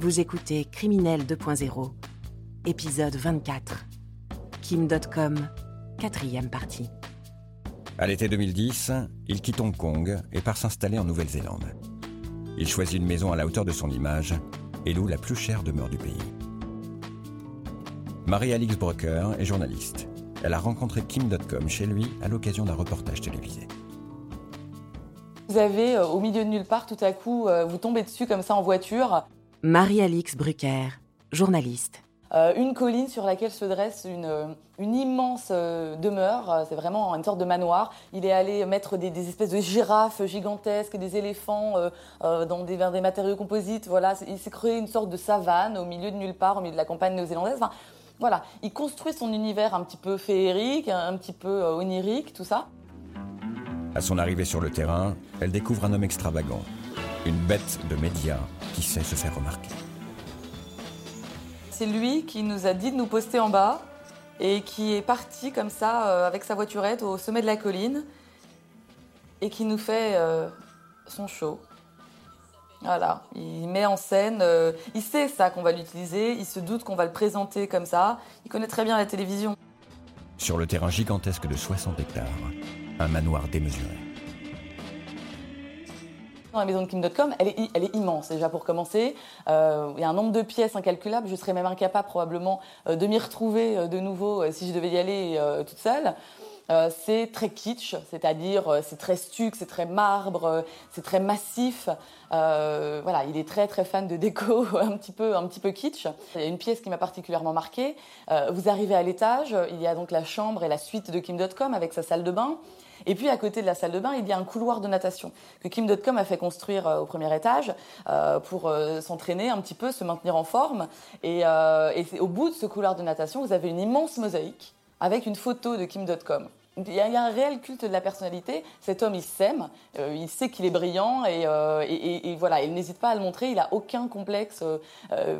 Vous écoutez Criminel 2.0, épisode 24. Kim.com, quatrième partie. À l'été 2010, il quitte Hong Kong et part s'installer en Nouvelle-Zélande. Il choisit une maison à la hauteur de son image et loue la plus chère demeure du pays. Marie-Alix Brocker est journaliste. Elle a rencontré Kim.com chez lui à l'occasion d'un reportage télévisé. Vous avez, au milieu de nulle part, tout à coup, vous tombez dessus comme ça en voiture. Marie-Alix Brocker, journaliste. Une colline sur laquelle se dresse une immense demeure. C'est vraiment une sorte de manoir. Il est allé mettre des espèces de girafes gigantesques, des éléphants dans des matériaux composites. Voilà. Il s'est créé une sorte de savane au milieu de nulle part, au milieu de la campagne néo-zélandaise. Enfin, voilà. Il construit son univers un petit peu féerique, un petit peu onirique, tout ça. À son arrivée sur le terrain, elle découvre un homme extravagant, une bête de médias qui sait se faire remarquer. C'est lui qui nous a dit de nous poster en bas et qui est parti comme ça avec sa voiturette au sommet de la colline et qui nous fait son show. Voilà, il met en scène, il sait ça qu'on va l'utiliser, il se doute qu'on va le présenter comme ça, il connaît très bien la télévision. Sur le terrain gigantesque de 60 hectares, un manoir démesuré. La maison de Kim.com, elle est immense déjà pour commencer. Il y a un nombre de pièces incalculable. Je serais même incapable probablement de m'y retrouver de nouveau si je devais y aller toute seule. C'est très kitsch, c'est-à-dire c'est très stuc, c'est très marbre, c'est très massif. Voilà, il est très très fan de déco, un petit peu kitsch. Il y a une pièce qui m'a particulièrement marquée. Vous arrivez à l'étage, il y a donc la chambre et la suite de Kim.com avec sa salle de bain. Et puis à côté de la salle de bain, il y a un couloir de natation que Kim.com a fait construire au premier étage pour s'entraîner un petit peu, se maintenir en forme. Et au bout de ce couloir de natation, vous avez une immense mosaïque avec une photo de Kim.com. Il y a un réel culte de la personnalité. Cet homme, il s'aime, il sait qu'il est brillant et voilà, il n'hésite pas à le montrer. Il n'a aucun complexe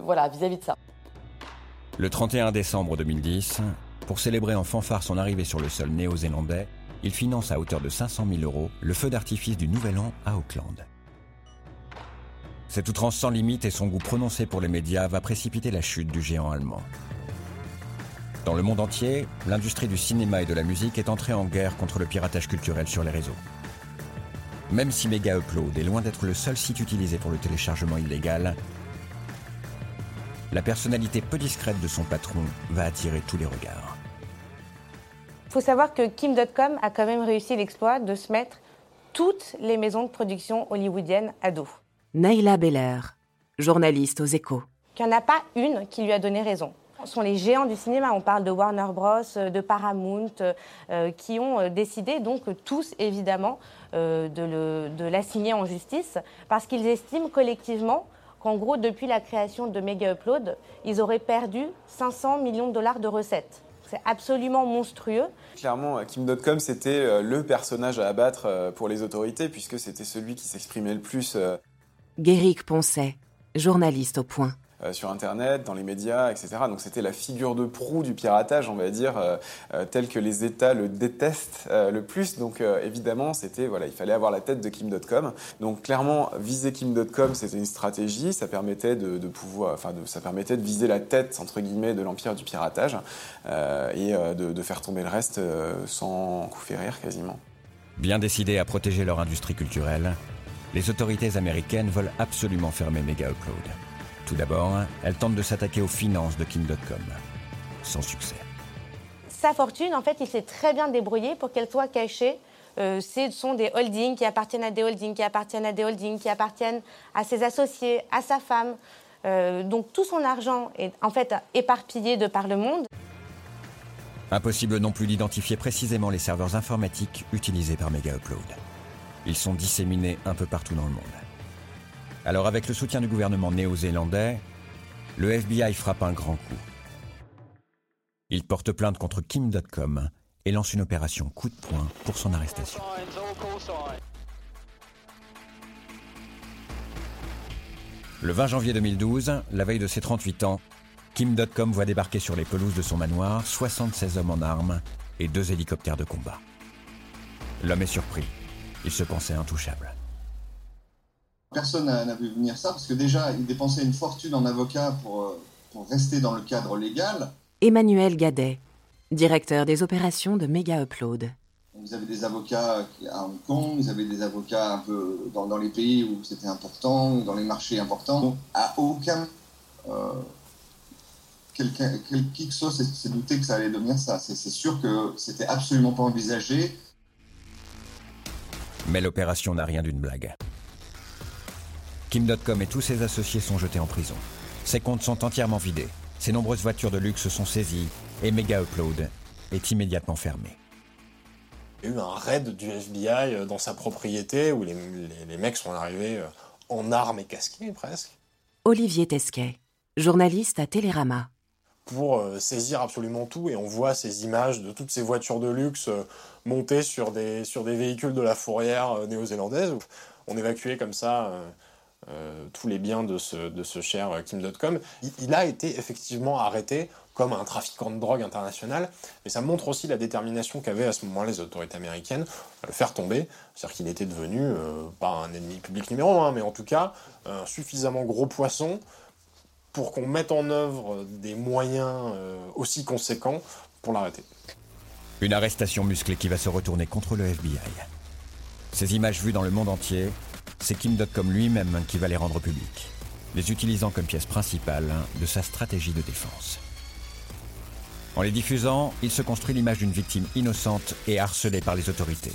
voilà, vis-à-vis de ça. Le 31 décembre 2010, pour célébrer en fanfare son arrivée sur le sol néo-zélandais, il finance à hauteur de 500 000 € le feu d'artifice du Nouvel An à Auckland. Cette outrance sans limite et son goût prononcé pour les médias va précipiter la chute du géant allemand. Dans le monde entier, l'industrie du cinéma et de la musique est entrée en guerre contre le piratage culturel sur les réseaux. Même si Mega Upload est loin d'être le seul site utilisé pour le téléchargement illégal, la personnalité peu discrète de son patron va attirer tous les regards. Il faut savoir que Kim.com a quand même réussi l'exploit de se mettre toutes les maisons de production hollywoodiennes à dos. Naïla Beller, journaliste aux Échos. Il n'y en a pas une qui lui a donné raison. Ce sont les géants du cinéma. On parle de Warner Bros, de Paramount, qui ont décidé, donc tous évidemment, de l'assigner en justice, parce qu'ils estiment collectivement qu'en gros, depuis la création de Mega Upload, ils auraient perdu 500 000 $ de recettes. C'est absolument monstrueux. Clairement, Kim.com, c'était le personnage à abattre pour les autorités, puisque c'était celui qui s'exprimait le plus. Guéric Poncet, journaliste au Point. Sur Internet, dans les médias, etc. Donc c'était la figure de proue du piratage, on va dire, telle que les États le détestent le plus. Donc évidemment, il fallait avoir la tête de Kim.com. Donc clairement, viser Kim.com, c'était une stratégie. Ça permettait de viser la tête entre guillemets de l'empire du piratage et de faire tomber le reste sans coup férir quasiment. Bien décidés à protéger leur industrie culturelle, les autorités américaines veulent absolument fermer Mega Upload. Tout d'abord, elle tente de s'attaquer aux finances de Kim.com, sans succès. Sa fortune, en fait, il s'est très bien débrouillé pour qu'elle soit cachée. Ce sont des holdings qui appartiennent à des holdings, qui appartiennent à des holdings, qui appartiennent à ses associés, à sa femme. Donc tout son argent est en fait éparpillé de par le monde. Impossible non plus d'identifier précisément les serveurs informatiques utilisés par Mega Upload. Ils sont disséminés un peu partout dans le monde. Alors avec le soutien du gouvernement néo-zélandais, le FBI frappe un grand coup. Il porte plainte contre Kim.com et lance une opération coup de poing pour son arrestation. Le 20 janvier 2012, la veille de ses 38 ans, Kim.com voit débarquer sur les pelouses de son manoir 76 hommes en armes et 2 hélicoptères de combat. L'homme est surpris. Il se pensait intouchable. Personne n'a vu venir ça, parce que déjà, ils dépensaient une fortune en avocats pour rester dans le cadre légal. Emmanuel Gadet, directeur des opérations de Mega Upload. Ils avaient des avocats à Hong Kong, ils avaient des avocats un peu dans les pays où c'était important, dans les marchés importants. Donc, à aucun... Qui que ce soit s'est douté que ça allait devenir ça. C'est sûr que c'était absolument pas envisagé. Mais l'opération n'a rien d'une blague. Kim.com et tous ses associés sont jetés en prison. Ses comptes sont entièrement vidés. Ses nombreuses voitures de luxe sont saisies et Mega Upload est immédiatement fermé. Il y a eu un raid du FBI dans sa propriété où les mecs sont arrivés en armes et casqués presque. Olivier Tesquet, journaliste à Télérama. Pour saisir absolument tout, et on voit ces images de toutes ces voitures de luxe montées sur des véhicules de la fourrière néo-zélandaise. On évacuait comme ça tous les biens de ce cher Kim.com. Il a été effectivement arrêté comme un trafiquant de drogue international, mais ça montre aussi la détermination qu'avaient à ce moment-là les autorités américaines à le faire tomber. C'est-à-dire qu'il était devenu, pas un ennemi public numéro 1, mais en tout cas un suffisamment gros poisson pour qu'on mette en œuvre des moyens aussi conséquents pour l'arrêter. Une arrestation musclée qui va se retourner contre le FBI. Ces images vues dans le monde entier, c'est Kim.com lui-même qui va les rendre publiques, les utilisant comme pièce principale de sa stratégie de défense. En les diffusant, il se construit l'image d'une victime innocente et harcelée par les autorités.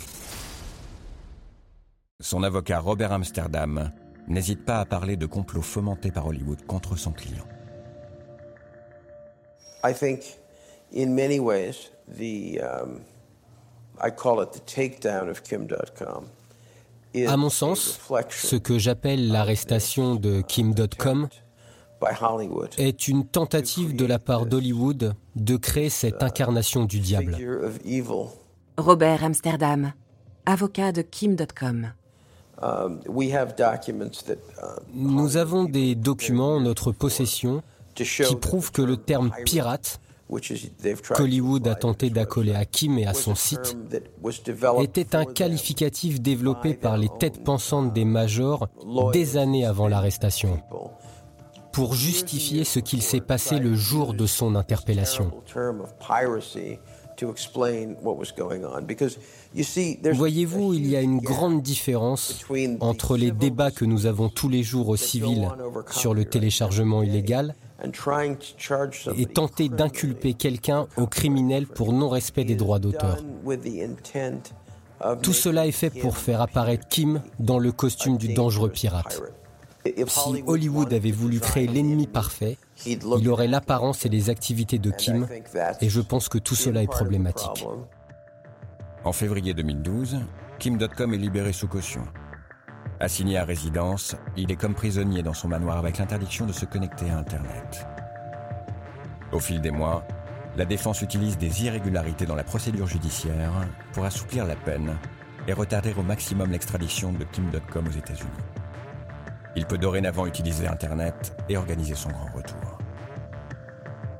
Son avocat Robert Amsterdam n'hésite pas à parler de complots fomentés par Hollywood contre son client. I think in many ways I call it the takedown of Kim.com. À mon sens, ce que j'appelle l'arrestation de Kim.com est une tentative de la part d'Hollywood de créer cette incarnation du diable. Robert Amsterdam, avocat de Kim.com. Nous avons des documents en notre possession qui prouvent que le terme « pirate » qu'Hollywood a tenté d'accoler à Kim et à son site était un qualificatif développé par les têtes pensantes des majors des années avant l'arrestation, pour justifier ce qu'il s'est passé le jour de son interpellation. Voyez-vous, il y a une grande différence entre les débats que nous avons tous les jours au civil sur le téléchargement illégal et tenter d'inculper quelqu'un au criminel pour non-respect des droits d'auteur. Tout cela est fait pour faire apparaître Kim dans le costume du dangereux pirate. Si Hollywood avait voulu créer l'ennemi parfait, il aurait l'apparence et les activités de Kim, et je pense que tout cela est problématique. En février 2012, Kim.com est libéré sous caution. Assigné à résidence, il est comme prisonnier dans son manoir avec l'interdiction de se connecter à Internet. Au fil des mois, la défense utilise des irrégularités dans la procédure judiciaire pour assouplir la peine et retarder au maximum l'extradition de Kim.com aux États-Unis. Il peut dorénavant utiliser Internet et organiser son grand retour.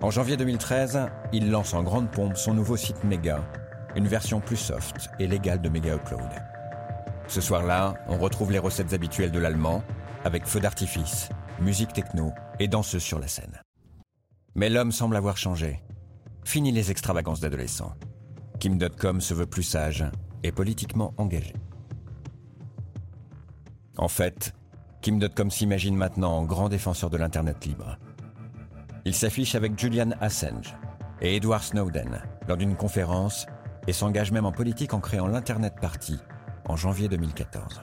En janvier 2013, il lance en grande pompe son nouveau site Mega, une version plus soft et légale de Mega Upload. Ce soir-là, on retrouve les recettes habituelles de l'allemand, avec feu d'artifice, musique techno et danseuses sur la scène. Mais l'homme semble avoir changé. Fini les extravagances d'adolescents. Kim.com se veut plus sage et politiquement engagé. En fait, Kim.com s'imagine maintenant grand défenseur de l'Internet libre. Il s'affiche avec Julian Assange et Edward Snowden lors d'une conférence et s'engage même en politique en créant l'Internet Party en janvier 2014.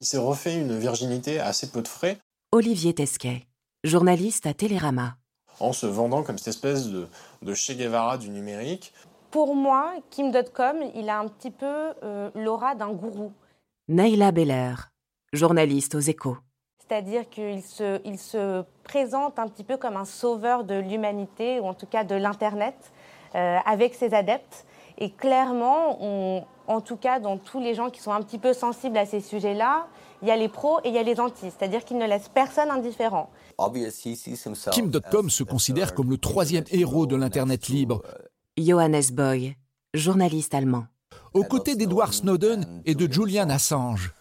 Il s'est refait une virginité à assez peu de frais. Olivier Tesquet, journaliste à Télérama. En se vendant comme cette espèce de Che Guevara du numérique. Pour moi, Kim.com, il a un petit peu l'aura d'un gourou. Naïla Beller, journaliste aux Échos. C'est-à-dire qu'il se présente un petit peu comme un sauveur de l'humanité, ou en tout cas de l'Internet, avec ses adeptes. Et clairement, en tout cas, dans tous les gens qui sont un petit peu sensibles à ces sujets-là, il y a les pros et il y a les antis, c'est-à-dire qu'il ne laisse personne indifférent. Kim.com se considère comme le troisième héros de l'Internet libre. Johannes Boy, journaliste allemand. Aux côtés d'Edward Snowden et de Julian Assange.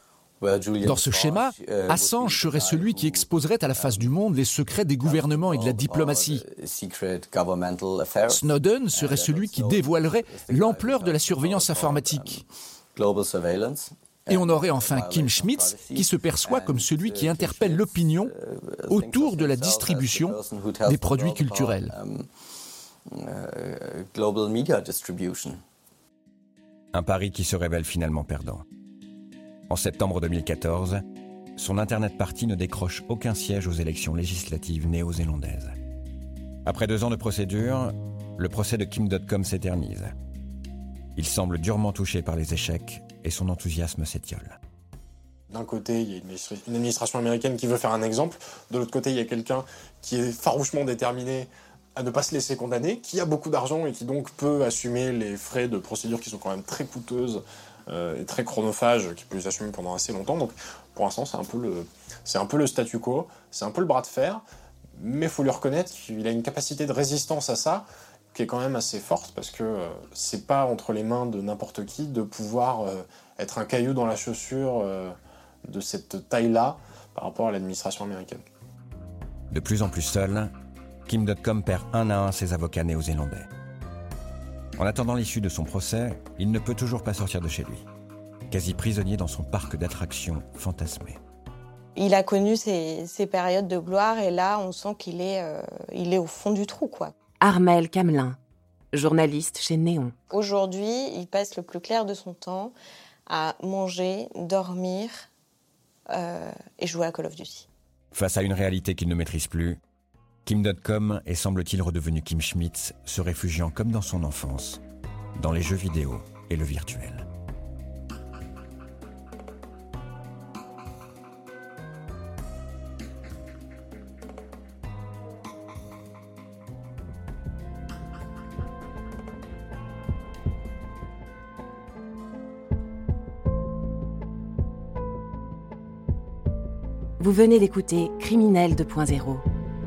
Dans ce schéma, Assange serait celui qui exposerait à la face du monde les secrets des gouvernements et de la diplomatie. Snowden serait celui qui dévoilerait l'ampleur de la surveillance informatique. Et on aurait enfin Kim Schmitz, qui se perçoit comme celui qui interpelle l'opinion autour de la distribution des produits culturels. Un pari qui se révèle finalement perdant. En septembre 2014, son Internet Party ne décroche aucun siège aux élections législatives néo-zélandaises. Après 2 ans de procédure, le procès de Kim.com s'éternise. Il semble durement touché par les échecs et son enthousiasme s'étiole. D'un côté, il y a une administration américaine qui veut faire un exemple. De l'autre côté, il y a quelqu'un qui est farouchement déterminé à ne pas se laisser condamner, qui a beaucoup d'argent et qui donc peut assumer les frais de procédures qui sont quand même très coûteuses et très chronophage, qui peut les assumer pendant assez longtemps. Donc pour l'instant, c'est un peu le statu quo, c'est un peu le bras de fer, mais il faut lui reconnaître qu'il a une capacité de résistance à ça qui est quand même assez forte, parce que c'est pas entre les mains de n'importe qui de pouvoir être un caillou dans la chaussure de cette taille-là par rapport à l'administration américaine. De plus en plus seul, Kim.com perd un à un ses avocats néo-zélandais. En attendant l'issue de son procès, il ne peut toujours pas sortir de chez lui, quasi prisonnier dans son parc d'attractions fantasmé. Il a connu ses périodes de gloire et là, on sent qu'il est au fond du trou, quoi. Armelle Camelin, journaliste chez Néon. Aujourd'hui, il passe le plus clair de son temps à manger, dormir et jouer à Call of Duty. Face à une réalité qu'il ne maîtrise plus, Kim.com est, semble-t-il, redevenu Kim Schmitz, se réfugiant comme dans son enfance, dans les jeux vidéo et le virtuel. Vous venez d'écouter Criminel 2.0.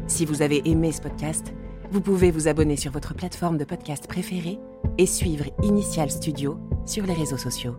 Si vous avez aimé ce podcast, vous pouvez vous abonner sur votre plateforme de podcast préférée et suivre Initial Studio sur les réseaux sociaux.